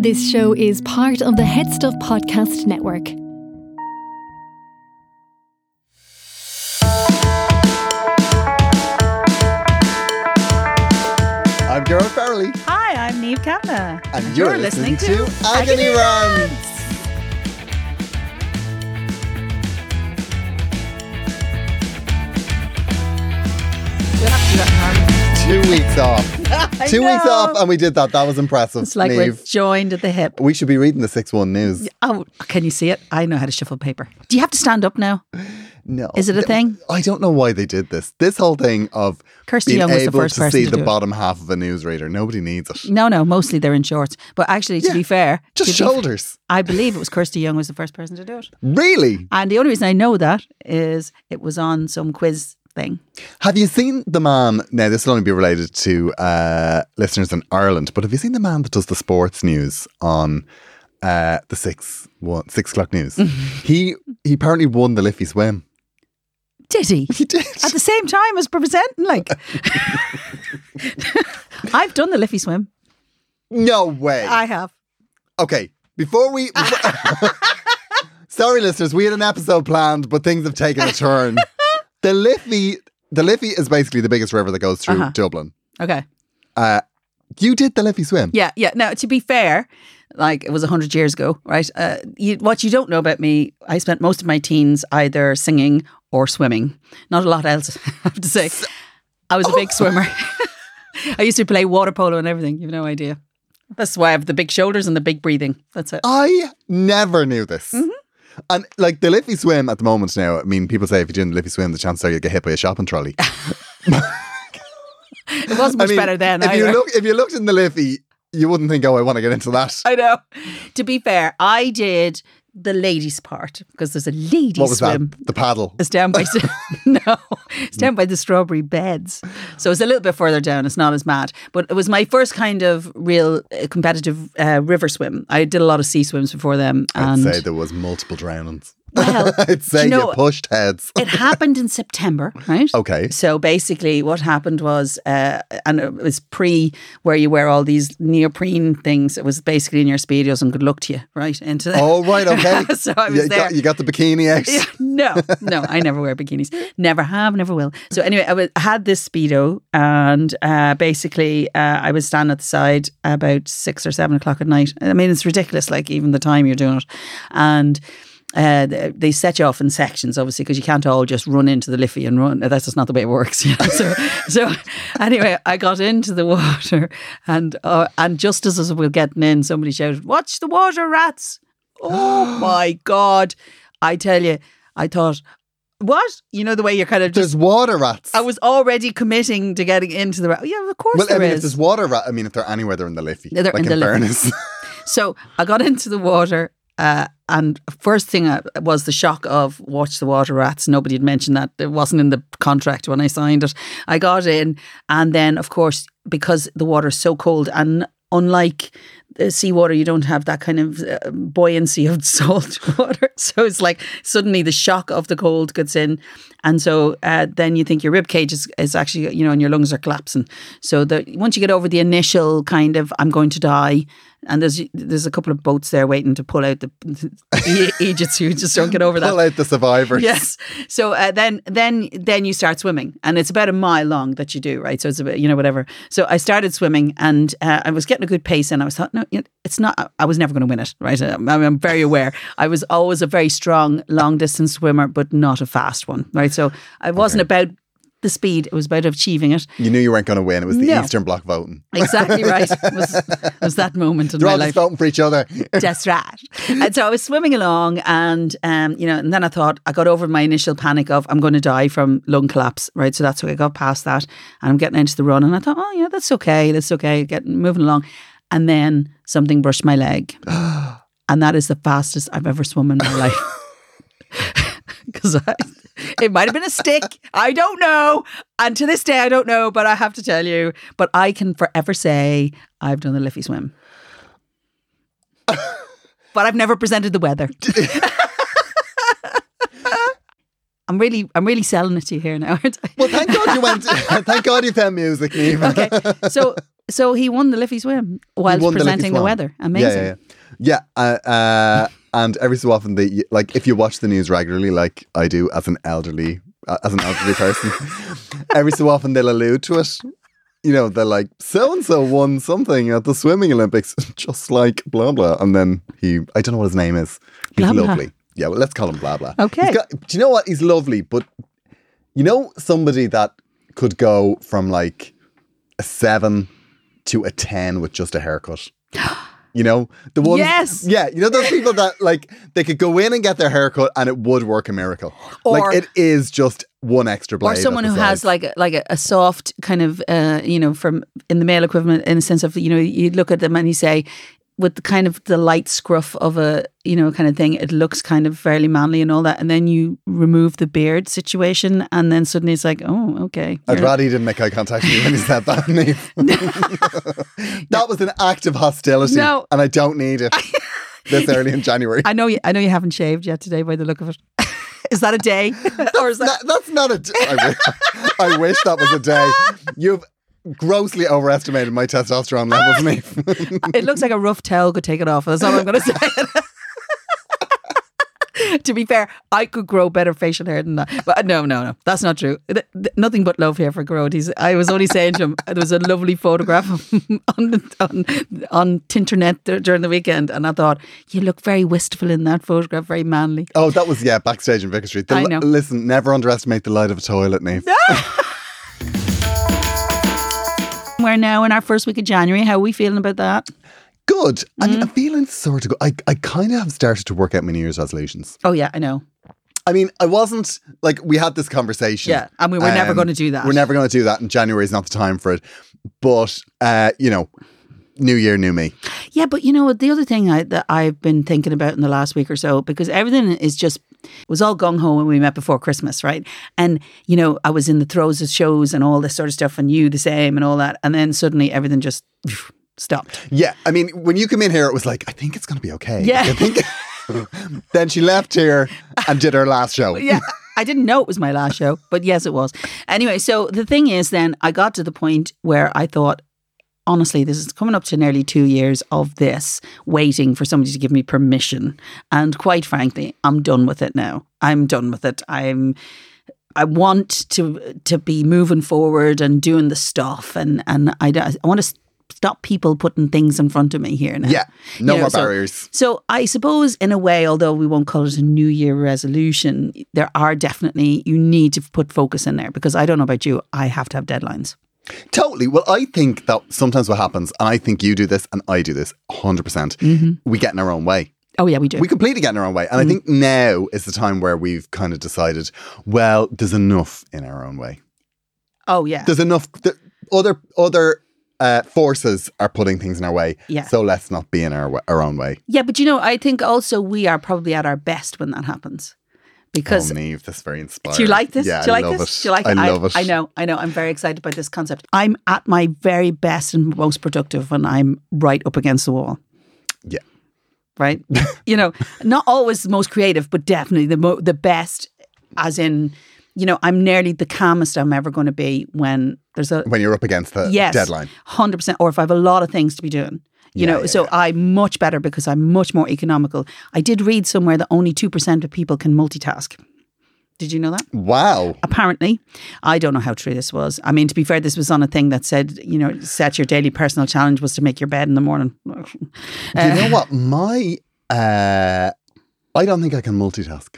This show is part of the Headstuff Podcast Network. I'm Gearóid Farrelly. Hi, I'm Niamh Kavanagh. And you're listening to Agony Rants. We'll have to do that in Ireland. 2 weeks off. 2 weeks off, and we did that. That was impressive. It's like we're joined at the hip. We should be reading the 6-1 news. Oh, can you see it? I know how to shuffle paper. Do you have to stand up now? No. Is it a thing? I don't know why they did this. This whole thing of Kirsty Young was the first person to see the bottom half of a newsreader. Nobody needs it. No. Mostly they're in shorts. But actually, to be fair, just shoulders. I believe it was Kirsty Young was the first person to do it. Really? And the only reason I know that is it was on some quiz thing. Have you seen the man? Now, this will only be related to listeners in Ireland, but have you seen the man that does the sports news on the 6 o'clock news? he apparently won the Liffey Swim. Did he? He did. At the same time as presenting, like. I've done the Liffey Swim. No way. I have. Okay, before sorry, listeners, we had an episode planned, but things have taken a turn. The Liffey is basically the biggest river that goes through Dublin. Okay. You did the Liffey Swim. Yeah. Now, to be fair, like it was 100 years ago, right? What you don't know about me, I spent most of my teens either singing or swimming. Not a lot else, I have to say. I was a big swimmer. I used to play water polo and everything. You've no idea. That's why I have the big shoulders and the big breathing. That's it. I never knew this. Mm-hmm. And like the Liffey Swim at the moment now, I mean, people say if you're doing the Liffey Swim, the chances are you'll get hit by a shopping trolley. It wasn't much better then. If you looked in the Liffey, you wouldn't think, oh, I want to get into that. I know. To be fair, I did the ladies' part because there's a ladies' swim. That? The paddle. It's down by it's down by the strawberry beds. So it's a little bit further down. It's not as mad. But it was my first kind of real competitive river swim. I did a lot of sea swims before them. I'd say there was multiple drownings. Well, I'd say you pushed heads. It happened in September, right? Okay. So basically what happened was, and it was pre where you wear all these neoprene things. It was basically in your speedos and good luck to you, right? Into that. Oh, right, okay. So I was there. You got the bikini ex. Yeah, no, I never wear bikinis. Never have, never will. So anyway, I had this speedo and basically I was standing at the side about 6 or 7 o'clock at night. I mean, it's ridiculous, like even the time you're doing it. And they set you off in sections, obviously, because you can't all just run into the Liffey and run. That's just not the way it works. You know? So anyway, I got into the water, and just as we were getting in, somebody shouted, "Watch the water, rats!" Oh my God! I tell you, I thought, what? You know the way you're kind of there's water rats. I was already committing to getting into the rat. Yeah, of course. Well, I mean, if there's water rat, I mean, if they're anywhere, they're in the Liffey. They're like in the fairness. Liffey. So I got into the water. And first thing was the shock of watch the water rats. Nobody had mentioned that. It wasn't in the contract when I signed it. I got in and then, of course, because the water is so cold and unlike seawater, you don't have that kind of buoyancy of salt water. So it's like suddenly the shock of the cold gets in. And so then you think your rib cage is actually, you know, and your lungs are collapsing. So once you get over the initial kind of, I'm going to die, and there's a couple of boats there waiting to pull out the Aegis who just don't get over that. Pull out the survivors. Yes. So then you start swimming, and it's about a mile long that you do, right? So it's about, you know, whatever. So I started swimming, and I was getting a good pace, and I was thought, no, it's not. I was never going to win it, right? I mean, I'm very aware. I was always a very strong long distance swimmer, but not a fast one, right? So I wasn't about the speed, it was about achieving it. You knew you weren't going to win. It was the Eastern Bloc voting. Exactly right. It was that moment in my life. They're all just voting for each other. That's right. And so I was swimming along, and you know, and then I thought I got over my initial panic of I'm going to die from lung collapse, right? So that's how I got past that, and I'm getting into the run, and I thought, oh yeah, that's okay, getting moving along, and then something brushed my leg, and that is the fastest I've ever swum in my life. Because it might have been a stick. I don't know. And to this day, I don't know. But I have to tell you, but I can forever say I've done the Liffey Swim. But I've never presented the weather. I'm really selling it to you here now, aren't I? Well, thank God you went. Thank God you found music, Niamh. Okay. So he won the Liffey Swim while presenting the weather. Amazing. Yeah. And every so often, like if you watch the news regularly, like I do as an elderly person, every so often they'll allude to it. You know, they're like, so-and-so won something at the swimming Olympics, just like blah, blah. And then I don't know what his name is. He's blah, lovely. Blah. Yeah, well, let's call him blah, blah. Okay. Do you know what? He's lovely, but you know somebody that could go from like a 7 to a 10 with just a haircut? You know, the ones, yes. Yeah, you know those people that like they could go in and get their haircut and it would work a miracle. Or, like it is just one extra blade. Or someone who has like a soft kind of you know, from in the male equivalent, in the sense of, you know, you look at them and you say, with the kind of the light scruff of a, you know, kind of thing, it looks kind of fairly manly and all that. And then you remove the beard situation, and then suddenly it's like, oh, okay. I'd rather he didn't make eye contact with you when he said that to me. That was an act of hostility. No. And I don't need it this early in January. I know you haven't shaved yet today by the look of it. Is that a day? Or is that... That's not a day. I wish that was a day. You've grossly overestimated my testosterone levels, Niamh. It looks like a rough towel could take it off. That's all I'm going to say. To be fair, I could grow better facial hair than that. But no, that's not true. Nothing but love here for Gearóid. I was only saying to him, there was a lovely photograph of him on Tinternet during the weekend, and I thought, you look very wistful in that photograph, very manly. Oh, that was, yeah, backstage in Vicar Street. I know. Listen, never underestimate the light of a toilet, Niamh. We're now in our first week of January. How are we feeling about that? Good. I mean, I'm feeling sort of good. I kind of have started to work out my New Year's resolutions. Oh, yeah, I know. I mean, I wasn't, like, we had this conversation. Yeah, and we were never going to do that. We're never going to do that, and January is not the time for it. But, you know, new year, new me. Yeah, but you know what? The other thing that I've been thinking about in the last week or so, because everything is just... It was all gung-ho when we met before Christmas, right? And, you know, I was in the throes of shows and all this sort of stuff, and you the same and all that. And then suddenly everything just stopped. Yeah. I mean, when you come in here, it was like, I think it's going to be okay. Yeah. I think. Then she left here and did her last show. Yeah. I didn't know it was my last show, but yes, it was. Anyway, so the thing is then I got to the point where I thought, honestly, this is coming up to nearly 2 years of this, waiting for somebody to give me permission. And quite frankly, I'm done with it now. I'm done with it. I want to be moving forward and doing the stuff. And I want to stop people putting things in front of me here now. Yeah, no, you know, more barriers. So I suppose in a way, although we won't call it a New Year resolution, there are definitely, you need to put focus in there. Because I don't know about you, I have to have deadlines. Totally. Well, I think that sometimes what happens, and I think you do this and I do this 100%, we get in our own way. Oh, yeah, we do. We completely get in our own way. And I think now is the time where we've kind of decided, well, there's enough in our own way. Oh, yeah. There's enough. Other forces are putting things in our way. Yeah. So let's not be in our own way. Yeah, but you know, I think also we are probably at our best when that happens. Because, oh, Niamh, that's very inspiring. Do you like this? Yeah, I love it. Do you like it? I love it. I know. I'm very excited by this concept. I'm at my very best and most productive when I'm right up against the wall. Yeah. Right? You know, not always the most creative, but definitely the best, as in, you know, I'm nearly the calmest I'm ever going to be when there's a... When you're up against the deadline. 100%. Or if I have a lot of things to be doing. You know, I'm much better because I'm much more economical. I did read somewhere that only 2% of people can multitask. Did you know that? Wow. Apparently. I don't know how true this was. I mean, to be fair, this was on a thing that said, you know, set your daily personal challenge was to make your bed in the morning. Do you know what? I don't think I can multitask.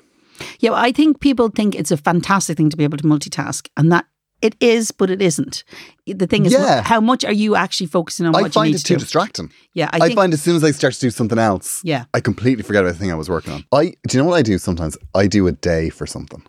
Yeah, well, I think people think it's a fantastic thing to be able to multitask, and that it is, but it isn't. The thing is, how much are you actually focusing on what you need to do? I find it too distracting. Yeah, I find as soon as I start to do something else, I completely forget about the thing I was working on. Do you know what I do sometimes? I do a day for something.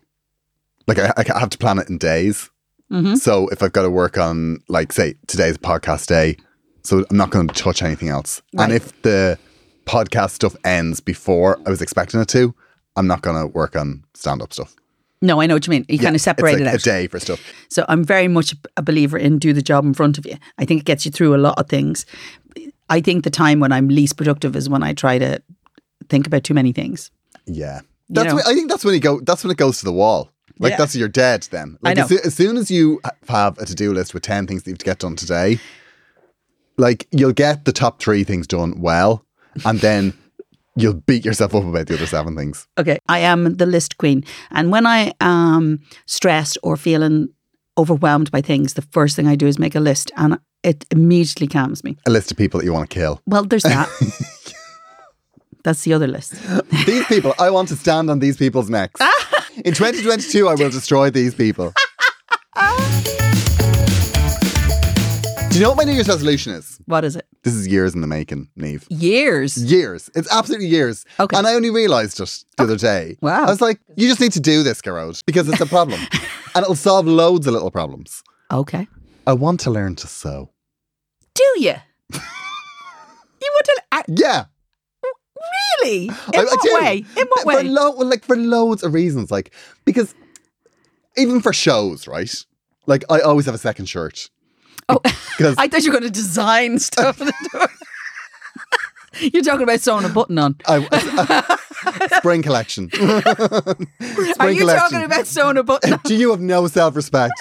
Like, I have to plan it in days. Mm-hmm. So if I've got to work on, like, say, today's podcast day, so I'm not going to touch anything else. Right. And if the podcast stuff ends before I was expecting it to, I'm not going to work on stand-up stuff. No, I know what you mean. You kind of separate it out. It's like a day for stuff. So I'm very much a believer in do the job in front of you. I think it gets you through a lot of things. I think the time when I'm least productive is when I try to think about too many things. Yeah. I think that's when it goes to the wall. Like, that's you're dead then. Like, I know. As soon as you have a to-do list with 10 things that you have to get done today, like, you'll get the top 3 things done well, and then... You'll beat yourself up about the other 7 things. Okay. I am the list queen. And when I am stressed or feeling overwhelmed by things, the first thing I do is make a list, and it immediately calms me. A list of people that you want to kill. Well, there's that. That's the other list. These people, I want to stand on these people's necks. In 2022, I will destroy these people. Do you know what my New Year's resolution is? What is it? This is years in the making, Niamh. Years? Years. It's absolutely years. Okay. And I only realised it the other day. Wow. I was like, you just need to do this, Gearóid, because it's a problem. And it'll solve loads of little problems. Okay. I want to learn to sew. Do you? You want to... Yeah. Really? In what way? In what way? For loads of reasons. Like, because even for shows, right? Like, I always have a second shirt. Oh, I thought you were going to design stuff. You're talking about sewing a button on. Spring collection. Talking about sewing a button on? Do you have no self-respect?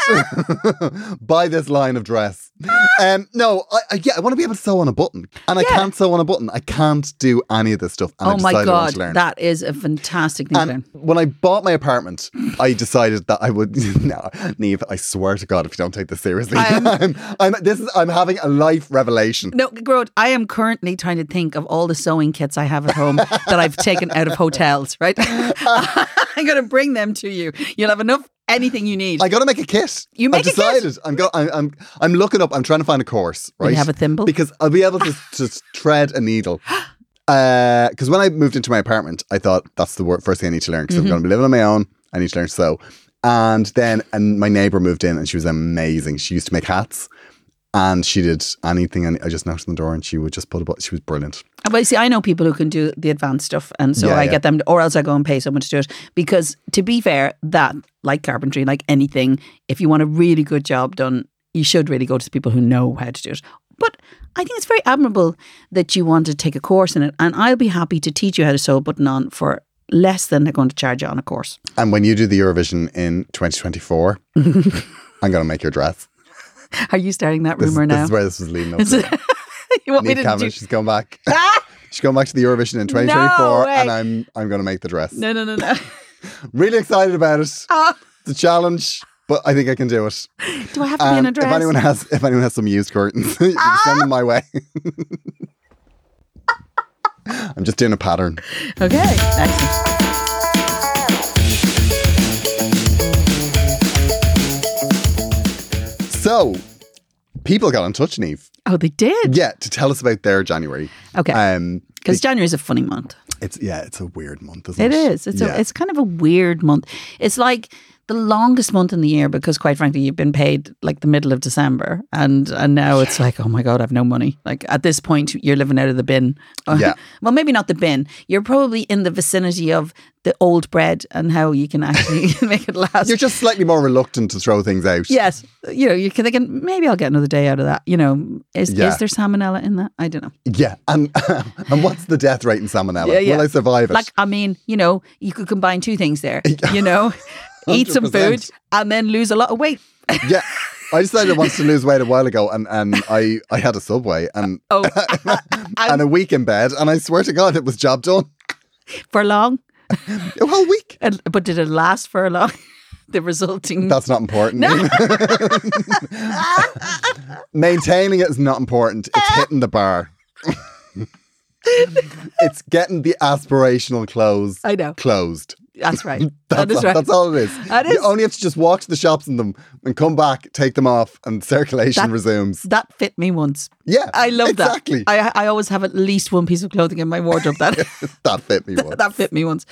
Buy this line of dress. I want to be able to sew on a button. And I can't sew on a button. I can't do any of this stuff. And I want to learn. That is a fantastic thing to learn. When I bought my apartment, I decided that I would... No, Niamh, I swear to God, if you don't take this seriously, I'm having a life revelation. No, Gearóid, I am currently trying to think of all the sewing kits I have at home that I've taken out of hotels, right? I'm going to bring them to you. You'll have anything you need. I got to make a kit. I've decided. I'm looking up. I'm trying to find a course, right? You have a thimble? Because I'll be able to thread a needle. Because when I moved into my apartment, I thought that's the first thing I need to learn, because I'm going to be living on my own. I need to learn to sew. And then my neighbour moved in, and she was amazing. She used to make hats. And she did anything, and I just knocked on the door, and she would just put a button. She was brilliant. Well, see, I know people who can do the advanced stuff, and so I get them, or else I go and pay someone to do it. Because to be fair, that, like carpentry, like anything, if you want a really good job done, you should really go to people who know how to do it. But I think it's very admirable that you want to take a course in it, and I'll be happy to teach you how to sew a button on for less than they're going to charge you on a course. And when you do the Eurovision in 2024, I'm going to make your dress. Are you starting that rumour now? This is where this was leading up to. You want me to do... She's going back. She's going back to the Eurovision in 2024, and I'm going to make the dress. No. Really excited about it. It's a challenge, but I think I can do it. Do I have to be in a dress? If anyone has some used curtains, you can send them my way. I'm just doing a pattern. Okay, excellent. So, people got in touch, Niamh. Oh, they did? Yeah, to tell us about their January. Okay. Because January is a funny month. It's a weird month, isn't it? It is. It's kind of a weird month. It's like the longest month in the year because, quite frankly, you've been paid like the middle of December, and now it's like, oh my God, I've no money. Like at this point, you're living out of the bin. Yeah. Well, maybe not the bin. You're probably in the vicinity of the old bread and how you can actually make it last. You're just slightly more reluctant to throw things out. Yes. You know, you're thinking, maybe I'll get another day out of that. You know, is there salmonella in that? I don't know. Yeah. And what's the death rate in salmonella? Yeah, yeah. Will I survive it? Like, I mean, you know, you could combine two things there, you know, eat some food and then lose a lot of weight. Yeah. I decided I wanted to lose weight a while ago and I had a Subway and, and a week in bed, and I swear to God, it was job done. For long? A whole week. But did it last for a long? The resulting... That's not important. No. Maintaining it is not important. It's hitting the bar. It's getting the aspirational clothes closed. That's right. That's right. That's all it is. You only have to just walk to the shops in them and come back, take them off, and circulation resumes. That fit me once. Yeah. I love that. Exactly. I always have at least one piece of clothing in my wardrobe that that fit me once.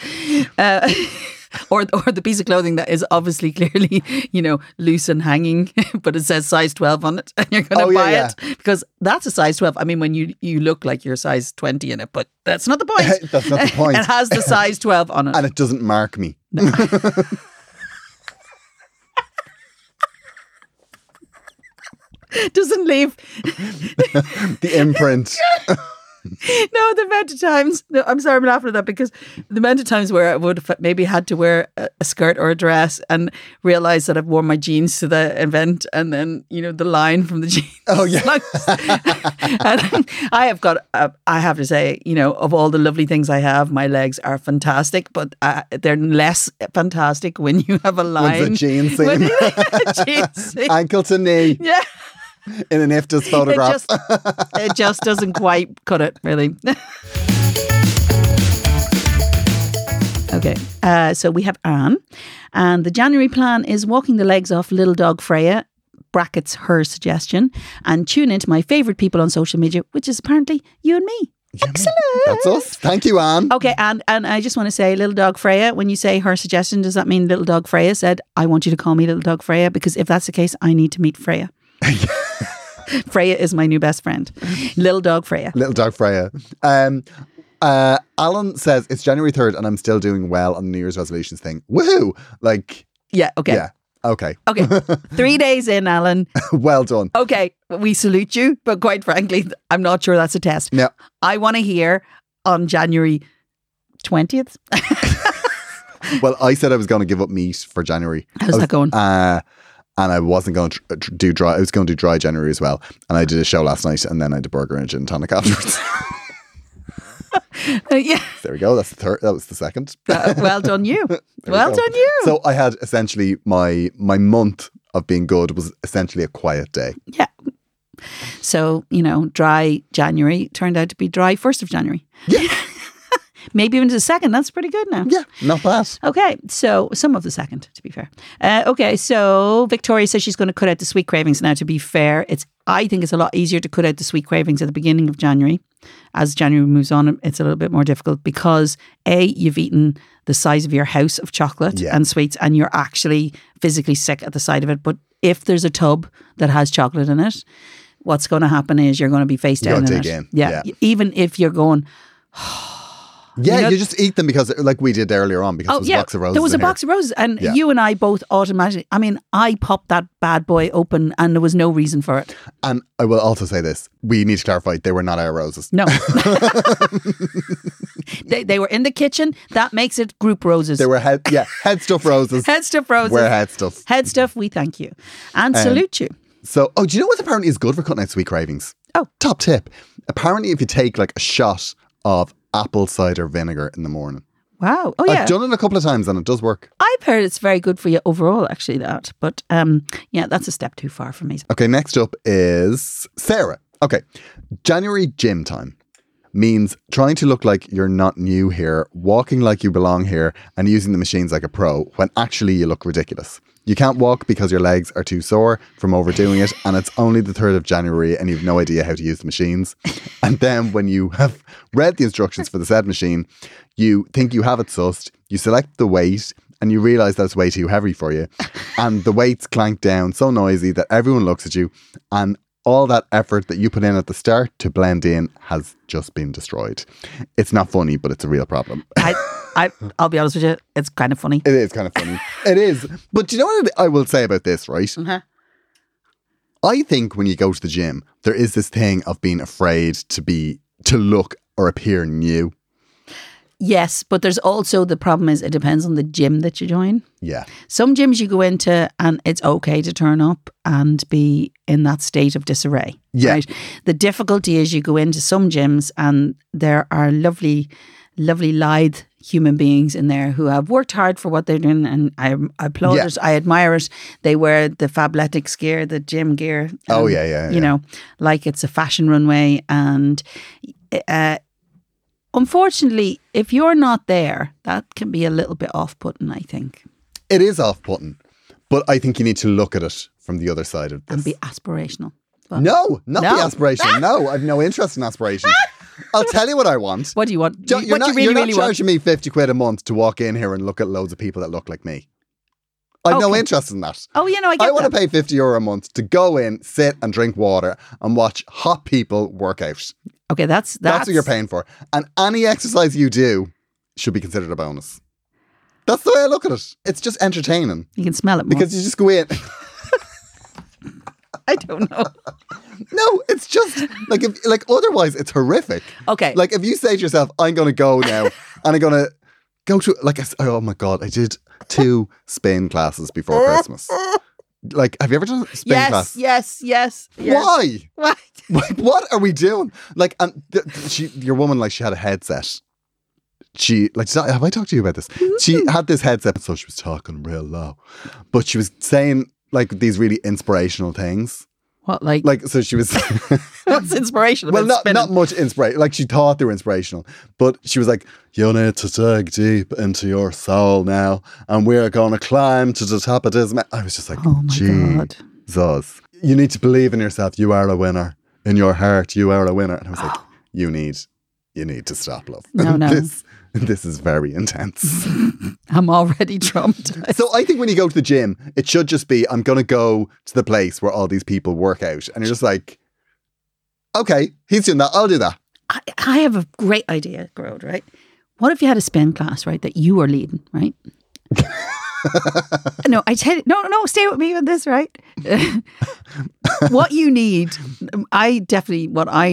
Or the piece of clothing that is obviously clearly, you know, loose and hanging, but it says size 12 on it, and you're going to buy it because that's a size 12. I mean, when you look like you're size 20 in it, but that's not the point. That's not the point. It has the size 12 on it. And it doesn't mark me. No. Doesn't leave. The imprint. No, the amount of times, I'm sorry I'm laughing at that because the amount of times where I would have maybe had to wear a skirt or a dress and realise that I've worn my jeans to the event, and then, you know, the line from the jeans. Oh, yeah. And I have to say, you know, of all the lovely things I have, my legs are fantastic, but they're less fantastic when you have a line. When's a jean seam. Ankle to knee. Yeah. In an IFTA's photograph. It just doesn't quite cut it, really. Okay, so we have Anne. And the January plan is walking the legs off little dog Freya, brackets her suggestion, and tune into my favourite people on social media, which is apparently you and me. Excellent. That's us. Thank you, Anne. Okay, and I just want to say, little dog Freya, when you say her suggestion, does that mean little dog Freya said, I want you to call me little dog Freya? Because if that's the case, I need to meet Freya. Freya is my new best friend. Little dog Freya. Little dog Freya. Alan says, it's January 3rd and I'm still doing well on the New Year's resolutions thing. Woohoo! Like... Yeah, okay. Yeah, okay. Okay. 3 days in, Alan. Well done. Okay, we salute you, but quite frankly, I'm not sure that's a test. No. I want to hear on January 20th. Well, I said I was going to give up meat for January. How's that going? And I wasn't going to do dry. I was going to do dry January as well. And I did a show last night, and then I had a burger and a gin and tonic afterwards. Yeah. There we go. That's the third. That was the second. Well done, you. Well done, you. So I had essentially my month of being good was essentially a quiet day. Yeah. So, you know, dry January turned out to be dry 1st of January. Yeah. Maybe even to the 2nd. That's pretty good now. Yeah, not bad. Okay, so some of the 2nd, to be fair. Okay, so Victoria says she's going to cut out the sweet cravings. Now, to be fair, I think it's a lot easier to cut out the sweet cravings at the beginning of January. As January moves on, it's a little bit more difficult because A, you've eaten the size of your house of chocolate and sweets, and you're actually physically sick at the sight of it. But if there's a tub that has chocolate in it, what's going to happen is you're going to be face down in it. Yeah, even if you're going... Yeah, you know, you just eat them because, like we did earlier on, because there was a box of roses. There was a box of roses, and you and I both automatically. I mean, I popped that bad boy open, and there was no reason for it. And I will also say this: we need to clarify they were not our roses. No, they were in the kitchen. That makes it group roses. They were Headstuff roses. Headstuff roses. We're Headstuff. Headstuff. We thank you and salute you. So, do you know what apparently is good for cutting out sweet cravings? Oh, top tip. Apparently, if you take like a shot of apple cider vinegar in the morning. Wow. Oh, yeah. I've done it a couple of times and it does work. I've heard it's very good for you overall, actually, that. But yeah, that's a step too far for me. Okay, next up is Sarah. Okay. January gym time means trying to look like you're not new here, walking like you belong here, and using the machines like a pro when actually you look ridiculous. You can't walk because your legs are too sore from overdoing it, and it's only the 3rd of January and you've no idea how to use the machines. And then when you have read the instructions for the said machine, you think you have it sussed, you select the weight, and you realise that it's way too heavy for you. And the weights clank down so noisy that everyone looks at you, and all that effort that you put in at the start to blend in has just been destroyed. It's not funny, but it's a real problem. I'll be honest with you, it's kind of funny. It is kind of funny. It is. But do you know what I will say about this, right? Mm-hmm. I think when you go to the gym, there is this thing of being afraid to look or appear new. Yes, but there's also the problem is it depends on the gym that you join. Yeah. Some gyms you go into and it's okay to turn up and be in that state of disarray. Yeah. Right? The difficulty is you go into some gyms and there are lovely, lovely lithe human beings in there who have worked hard for what they're doing, and I applaud it. I admire it. They wear the fabletics gear, the gym gear. You know, like it's a fashion runway. And unfortunately, if you're not there, that can be a little bit off-putting, I think. It is off-putting, but I think you need to look at it from the other side of this. And be aspirational. Well, no, be aspirational. No, I have no interest in aspiration. I'll tell you what I want. What do you want? You're not charging me 50 quid a month to walk in here and look at loads of people that look like me. I have no interest in that. Oh, you know, I want to pay €50 a month to go in, sit and drink water and watch hot people work out. Okay, that's what you're paying for. And any exercise you do should be considered a bonus. That's the way I look at it. It's just entertaining. You can smell it more. Because you just go in. I don't know. No, it's just like otherwise it's horrific. Okay. Like if you say to yourself, I'm going to go now and I'm going to go to oh my God, I did 2 spin classes before Christmas. Like, have you ever done a spin class? Yes. Why? What? Like, what are we doing? Like, and your woman, like, she had a headset. She, like, have I talked to you about this? She had this headset, so she was talking real low. But she was saying, like, these really inspirational things. What, like? Like, so she was... What's inspirational? Well, not much inspiration. Like, she thought they were inspirational. But she was like, you need to dig deep into your soul now. And we're going to climb to the top of this... I was just like, oh my God. Jesus. You need to believe in yourself. You are a winner. In your heart, you are a winner. And I was like, you need to stop, love. No. This is very intense. I'm already traumatized. So I think when you go to the gym, it should just be, I'm going to go to the place where all these people work out. And you're just like, okay, he's doing that. I'll do that. I have a great idea, Gearóid, right? What if you had a spin class, right, that you were leading, right? No, I tell you, no, stay with me on this, right? What I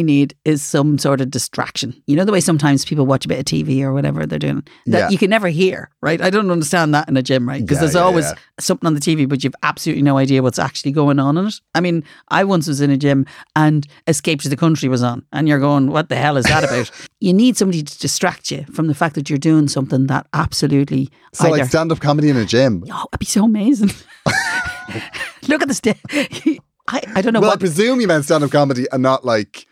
need is some sort of distraction. You know the way sometimes people watch a bit of TV or whatever they're doing that you can never hear, right? I don't understand that in a gym, right? Because there's always something on the TV, but you've absolutely no idea what's actually going on in it. I mean, I once was in a gym and Escape to the Country was on and you're going, what the hell is that about? You need somebody to distract you from the fact that you're doing something that absolutely... So like stand-up comedy in a gym. Oh, it'd be so amazing. Look at the I don't know. Well, I presume you meant stand-up comedy and not like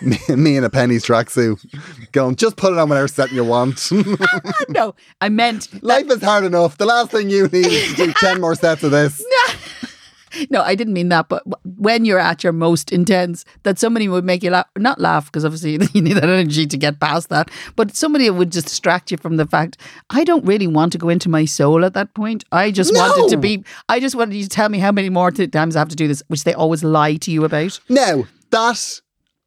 me in a Penny's tracksuit going, just put it on whatever setting you want. No, I meant... Life is hard enough. The last thing you need is to do 10 more sets of this. No, I didn't mean that. But when you're at your most intense, that somebody would make you laugh, not laugh, because obviously you need that energy to get past that. But somebody would just distract you from the fact, I don't really want to go into my soul at that point. I just wanted you to tell me how many more times I have to do this, which they always lie to you about. No, that,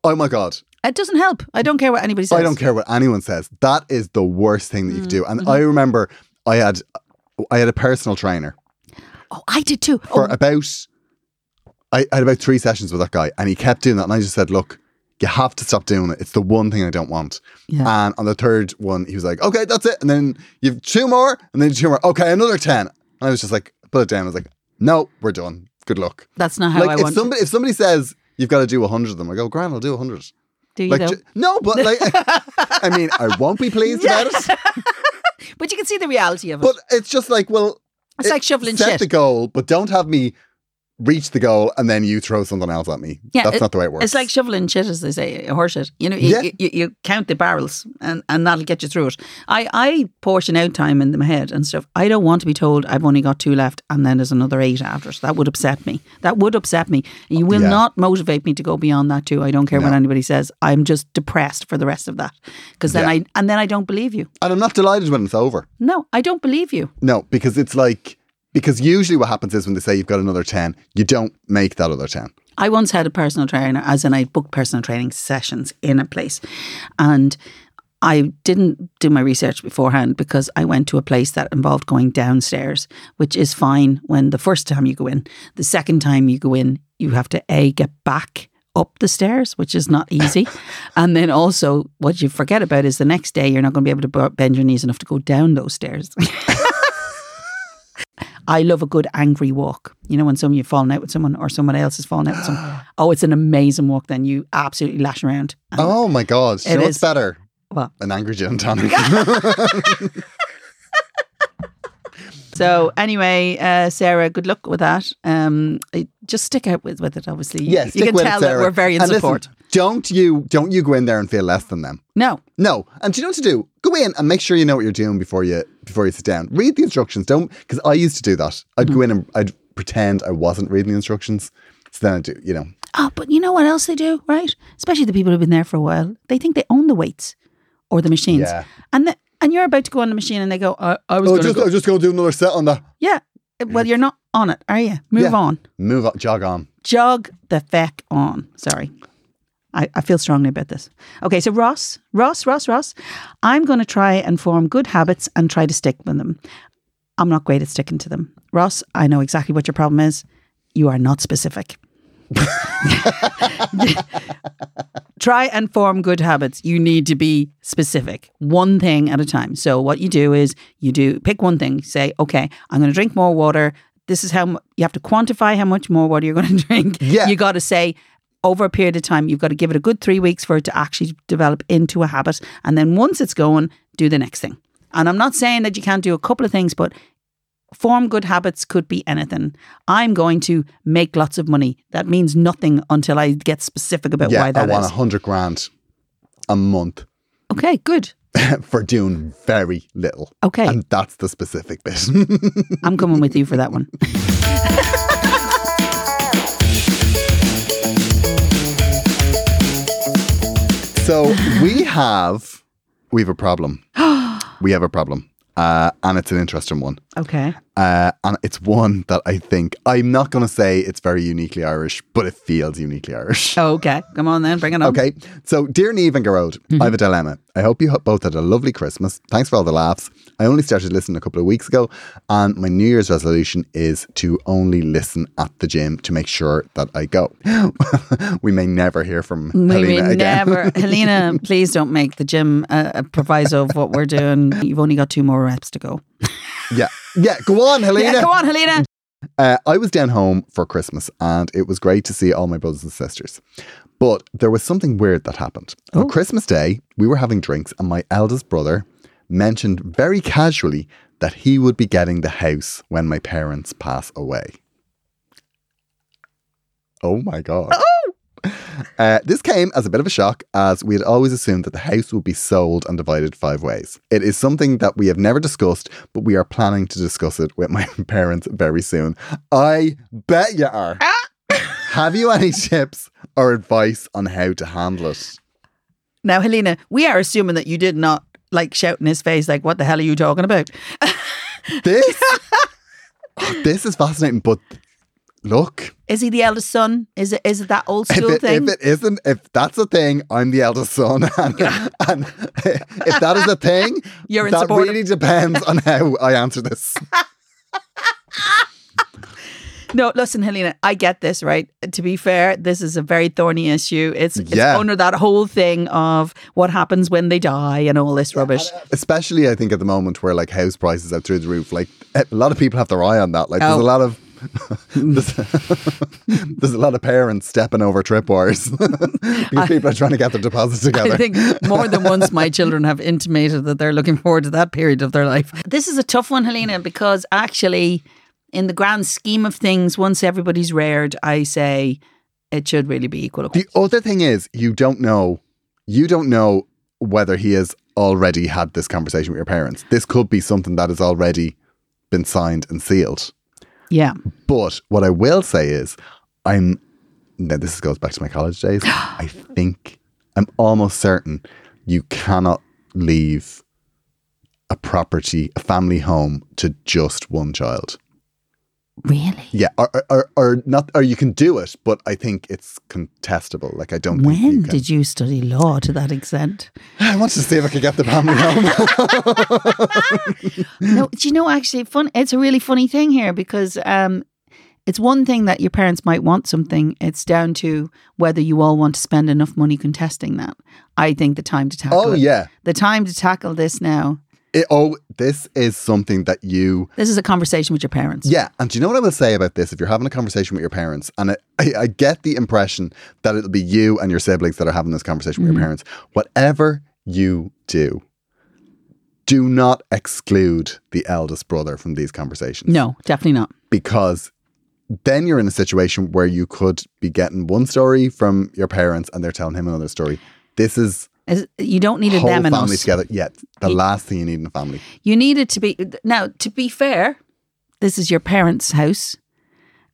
oh my God. It doesn't help. I don't care what anybody says. I don't care what anyone says. That is the worst thing that you can do. And I remember I had a personal trainer. Oh, I did too. I had about 3 sessions with that guy and he kept doing that. And I just said, look, you have to stop doing it. It's the one thing I don't want. Yeah. And on the 3rd one, he was like, okay, that's it. And then you have 2 more and then 2 more. Okay, another 10. And I was just like, put it down. I was like, no, we're done. Good luck. That's not how I want it. If somebody says you've got to do 100 of them, I go, grand, I'll do 100. Do you though? No, but like, I mean, I won't be pleased about it. But you can see the reality of it. But it's just like, well, set the goal, but don't have me reach the goal and then you throw something else at me. Yeah, that's not the way it works. It's like shoveling shit, as they say, horse shit. You know, you count the barrels and that'll get you through it. I portion out time in my head and stuff. I don't want to be told I've only got 2 left and then there's another 8 after it. That would upset me. You will not motivate me to go beyond that 2. I don't care what anybody says. I'm just depressed for the rest of that. Because then I don't believe you. And I'm not delighted when it's over. No, I don't believe you. No, because it's like... Because usually what happens is when they say you've got another 10, you don't make that other 10. I once had a personal trainer, as in I booked personal training sessions in a place. And I didn't do my research beforehand because I went to a place that involved going downstairs, which is fine when the first time you go in. The second time you go in, you have to A, get back up the stairs, which is not easy. And then also what you forget about is the next day you're not going to be able to bend your knees enough to go down those stairs. I love a good angry walk. You know, when you've fallen out with someone or someone else has fallen out with someone. Oh, it's an amazing walk then. You absolutely lash around. Oh my God. You know what's better? What? An angry gin and tonic. So anyway, Sarah, good luck with that. Just stick out with it, obviously. Yes, you can tell that we're very in support. Listen, don't you go in there and feel less than them. No. And do you know what to do? Go in and make sure you know what you're doing before you sit down. Read the instructions. Because I used to do that. I'd go in and I'd pretend I wasn't reading the instructions. So then I'd do, you know. Oh, but you know what else they do, right? Especially the people who've been there for a while. They think they own the weights or the machines. Yeah. And you're about to go on the machine and they go, I was just going to do another set on that. Yeah. Well, you're not on it, are you? Move on. Move on. Jog on. Jog the feck on. Sorry. I feel strongly about this. Okay, so Ross. I'm going to try and form good habits and try to stick with them. I'm not great at sticking to them. Ross, I know exactly what your problem is. You are not specific. Try and form good habits. You need to be specific, one thing at a time. So what you do is pick one thing. Say, okay, I'm going to drink more water. This is how you have to quantify how much more water you're going to drink. Yeah. You got to say over a period of time, you've got to give it a good 3 weeks for it to actually develop into a habit. And then once it's going, do the next thing. And I'm not saying that you can't do a couple of things, but form good habits could be anything. I'm going to make lots of money. That means nothing until I get specific about why that is. I want 100 grand a month. Okay, good. For doing very little. Okay. And that's the specific bit. I'm coming with you for that one. So we have a problem. We have a problem. And it's an interesting one. Okay. And it's one that I think, I'm not going to say it's very uniquely Irish, but it feels uniquely Irish. Oh, okay. Come on then, bring it on. Okay. So, dear Niamh and Gearóid, I have a dilemma. I hope you both had a lovely Christmas. Thanks for all the laughs. I only started listening a couple of weeks ago, and my New Year's resolution is to only listen at the gym to make sure that I go. We may never hear from Helena again. Helena, please don't make the gym a proviso of what we're doing. You've only got 2 more reps to go. Yeah, go on, Helena. I was down home for Christmas and it was great to see all my brothers and sisters. But there was something weird that happened. On Christmas Day, we were having drinks and my eldest brother mentioned very casually that he would be getting the house when my parents pass away. Oh my God. This came as a bit of a shock, as we had always assumed that the house would be sold and divided 5 ways. It is something that we have never discussed, but we are planning to discuss it with my parents very soon. I bet you are. Have you any tips or advice on how to handle it? Now, Helena, we are assuming that you did not shout in his face, what the hell are you talking about? This is fascinating, but... Look. Is he the eldest son? Is it that old school thing? If it isn't, if that's a thing, I'm the eldest son. And if that is a thing, that really depends on how I answer this. No, listen, Helena, I get this, right? To be fair, this is a very thorny issue. It's under that whole thing of what happens when they die and all this rubbish. Especially, I think, at the moment where house prices are through the roof. A lot of people have their eye on that. There's a lot of... there's a lot of parents stepping over tripwires because people are trying to get their deposits together. I think more than once my children have intimated that they're looking forward to that period of their life. This is a tough one, Helena, because actually in the grand scheme of things, once everybody's reared, I say it should really be equal. The other thing is, you don't know whether he has already had this conversation with your parents. This could be something that has already been signed and sealed. Yeah. But what I will say is, this goes back to my college days. I think, I'm almost certain, you cannot leave a property, a family home, to just one child. Really? Yeah, or not, or you can do it, but I think it's contestable. Like, I don't think you can. When did you study law to that extent? I wanted to see if I could get the family home. No, do you know, actually, it's a really funny thing here, because it's one thing that your parents might want something. It's down to whether you all want to spend enough money contesting that. I think the time to tackle the time to tackle this now. This is something that this is a conversation with your parents. Yeah. And do you know what I will say about this? If you're having a conversation with your parents, and I get the impression that it'll be you and your siblings that are having this conversation with your parents. Whatever you do, do not exclude the eldest brother from these conversations. No, definitely not. Because then you're in a situation where you could be getting one story from your parents and they're telling him another story. This is... You don't need a them and us. Whole family together. Yeah, the last thing you need in a family. You need it to be... Now, to be fair, this is your parents' house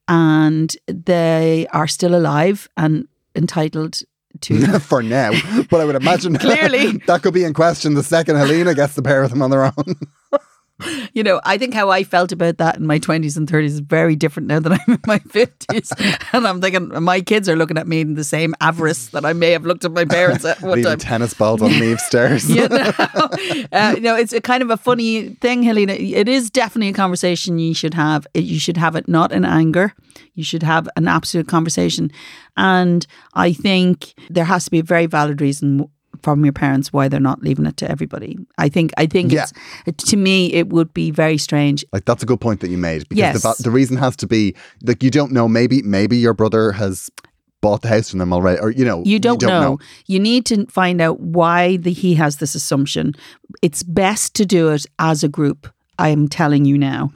and they are still alive and entitled to... For now. But I would imagine... Clearly. That could be in question the second Helena gets the pair of them on their own. You know, I think how I felt about that in my 20s and 30s is very different now that I'm in my 50s. And I'm thinking, my kids are looking at me in the same avarice that I may have looked at my parents at one time. Tennis balls on Niamh's stairs. You know? It's a kind of a funny thing, Helena. It is definitely a conversation you should have. You should have it not in anger. You should have an absolute conversation. And I think there has to be a very valid reason from your parents why they're not leaving it to everybody. I think to me it would be very strange. Like, that's a good point that you made, because the reason has to be, like, you don't know, maybe your brother has bought the house from them already, or you don't know. You need to find out why he has this assumption. It's best to do it as a group, I'm telling you now,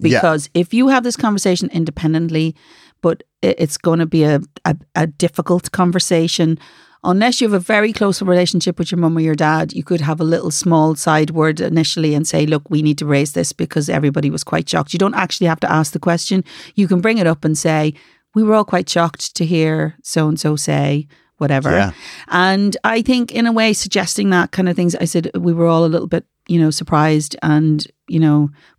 because if you have this conversation independently, but it's going to be a difficult conversation. Unless you have a very close relationship with your mum or your dad, you could have a little small side word initially and say, look, we need to raise this because everybody was quite shocked. You don't actually have to ask the question. You can bring it up and say, we were all quite shocked to hear so-and-so say whatever. Yeah. And I think, in a way, suggesting that kind of things, I said, we were all a little bit, surprised and,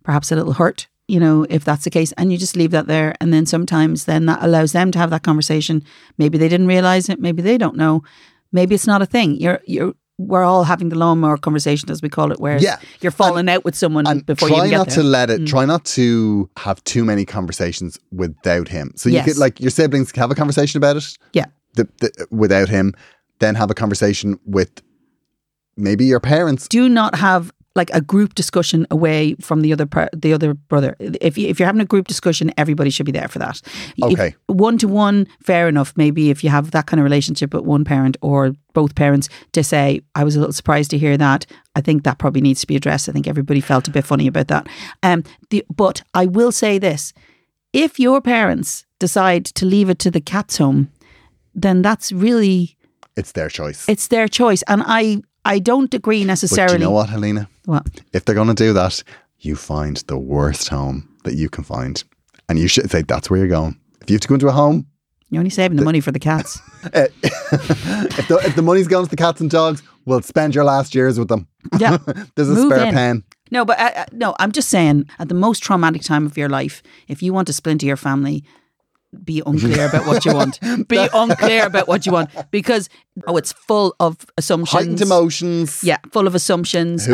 perhaps a little hurt, if that's the case, and you just leave that there. And then sometimes then that allows them to have that conversation. Maybe they didn't realize it. Maybe they don't know. Maybe it's not a thing. We're all having the lawnmower conversation, as we call it, where you're falling out with someone and before you even get there. Try not to have too many conversations without him. So you could, like, your siblings have a conversation about it. Yeah. Without him, then have a conversation with maybe your parents. Do not have like a group discussion away from the other brother. If you're having a group discussion, everybody should be there for that. Okay. One to one, fair enough. Maybe if you have that kind of relationship with one parent or both parents, to say, I was a little surprised to hear that. I think that probably needs to be addressed. I think everybody felt a bit funny about that. But I will say this, if your parents decide to leave it to the cat's home, then that's really... It's their choice. It's their choice. And I don't agree necessarily. But do you know what, Helena? What? If they're going to do that, you find the worst home that you can find. And you should say, that's where you're going. If you have to go into a home... You're only saving the money for the cats. If the money's going to the cats and dogs, we'll spend your last years with them. Yeah. There's a spare pen. No, but no, I'm just saying, at the most traumatic time of your life, if you want to splinter your family... Be unclear about what you want. Because it's full of assumptions. Heightened emotions. Yeah, full of assumptions.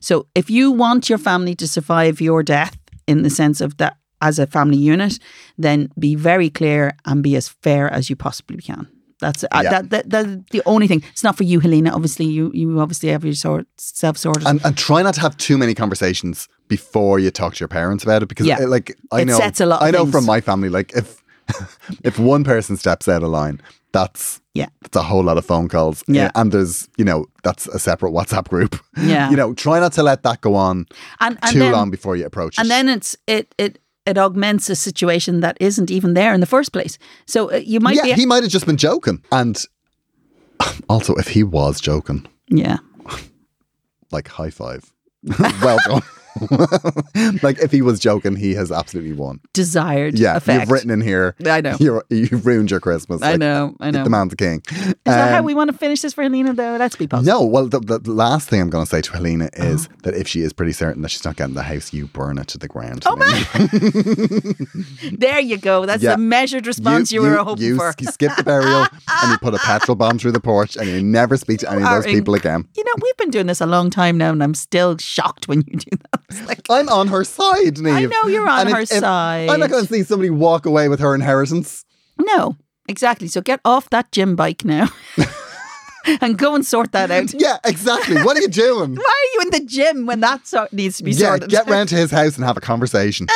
So if you want your family to survive your death, in the sense of that as a family unit, then be very clear and be as fair as you possibly can. That's the only thing. It's not for you, Helena. Obviously, you obviously have yourself sorted. And try not to have too many conversations before you talk to your parents about it, because it sets a lot. I know things. From my family, like if one person steps out of line, that's a whole lot of phone calls. Yeah, and there's that's a separate WhatsApp group. Yeah, try not to let that go on and too long before you approach it. And then it's it. it augments a situation that isn't even there in the first place. So you might be... he might have just been joking. And also, if he was joking... Yeah. Like, high five. Well done. Like, if he was joking, he has absolutely won. Desired effect. You've written in here. I know. You've ruined your Christmas. Like, I know. The man's the king. Is that how we want to finish this for Helena, though? Let's be positive. No, well, the last thing I'm going to say to Helena is that if she is pretty certain that she's not getting the house, you burn it to the ground. Oh, man. There you go. That's the measured response you were hoping for. You skip the burial and you put a petrol bomb through the porch and you never speak to any of those people again. You know, we've been doing this a long time now and I'm still shocked when you do that. Like, I'm on her side, Niamh. I know you're on her side. I'm not going to see somebody walk away with her inheritance. No, exactly. So get off that gym bike now and go and sort that out. Yeah, exactly. What are you doing? Why are you in the gym when that needs to be sorted? Yeah, get round to his house and have a conversation.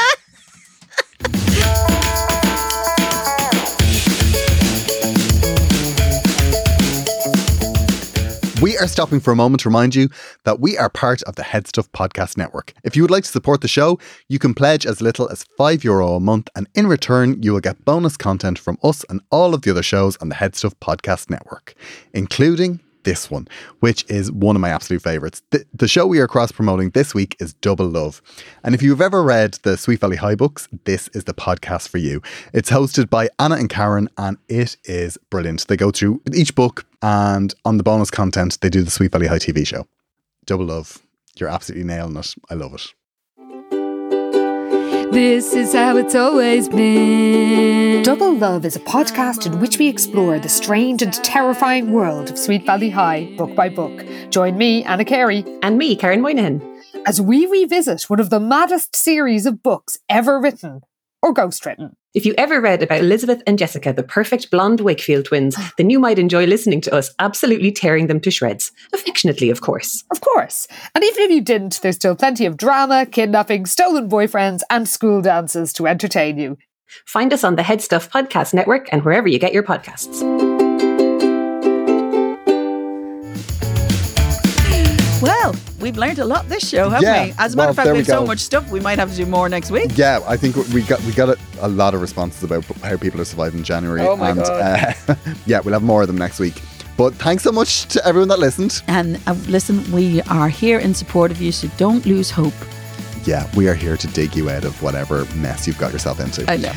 We are stopping for a moment to remind you that we are part of the Headstuff Podcast Network. If you would like to support the show, you can pledge as little as €5 a month, and in return, you will get bonus content from us and all of the other shows on the Headstuff Podcast Network, including this one, which is one of my absolute favourites. The show we are cross-promoting this week is Double Love. And if you've ever read the Sweet Valley High books, this is the podcast for you. It's hosted by Anna and Karen, and it is brilliant. They go through each book, and on the bonus content, they do the Sweet Valley High TV show. Double Love. You're absolutely nailing it. I love it. This is how it's always been. Double Love is a podcast in which we explore the strange and terrifying world of Sweet Valley High, book by book. Join me, Anna Carey. And me, Karen Moynihan. As we revisit one of the maddest series of books ever written, or ghostwritten. If you ever read about Elizabeth and Jessica, the perfect blonde Wakefield twins, then you might enjoy listening to us absolutely tearing them to shreds. Affectionately, of course. Of course. And even if you didn't, there's still plenty of drama, kidnapping, stolen boyfriends, and school dances to entertain you. Find us on the Headstuff Podcast Network and wherever you get your podcasts. Well, we've learned a lot this show, haven't we? As a matter of fact, there's so much stuff we might have to do more next week. Yeah, I think we got a lot of responses about how people are surviving January. Oh my God. We'll have more of them next week. But thanks so much to everyone that listened. And listen, we are here in support of you, so don't lose hope. Yeah, we are here to dig you out of whatever mess you've got yourself into. I know.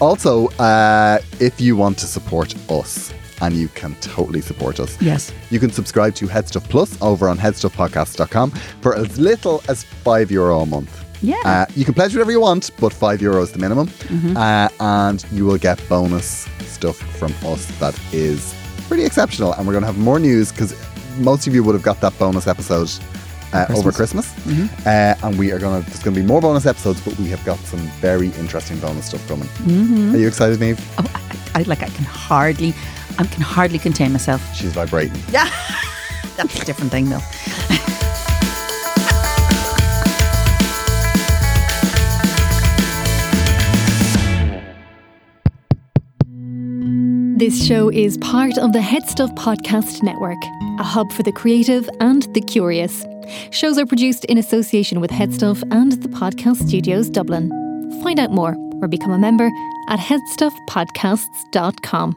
Also, if you want to support us, and you can totally support us. Yes. You can subscribe to Headstuff Plus over on headstuffpodcasts.com for as little as €5 a month. Yeah. You can pledge whatever you want, but €5 is the minimum. Mm-hmm. And you will get bonus stuff from us that is pretty exceptional. And we're going to have more news because most of you would have got that bonus episode over Christmas. Mm-hmm. And there's going to be more bonus episodes, but we have got some very interesting bonus stuff coming. Mm-hmm. Are you excited, Niamh? Oh, I can hardly contain myself. She's vibrating. Yeah. That's a different thing, though. This show is part of the Headstuff Podcast Network, a hub for the creative and the curious. Shows are produced in association with Headstuff and the Podcast Studios Dublin. Find out more or become a member at headstuffpodcasts.com.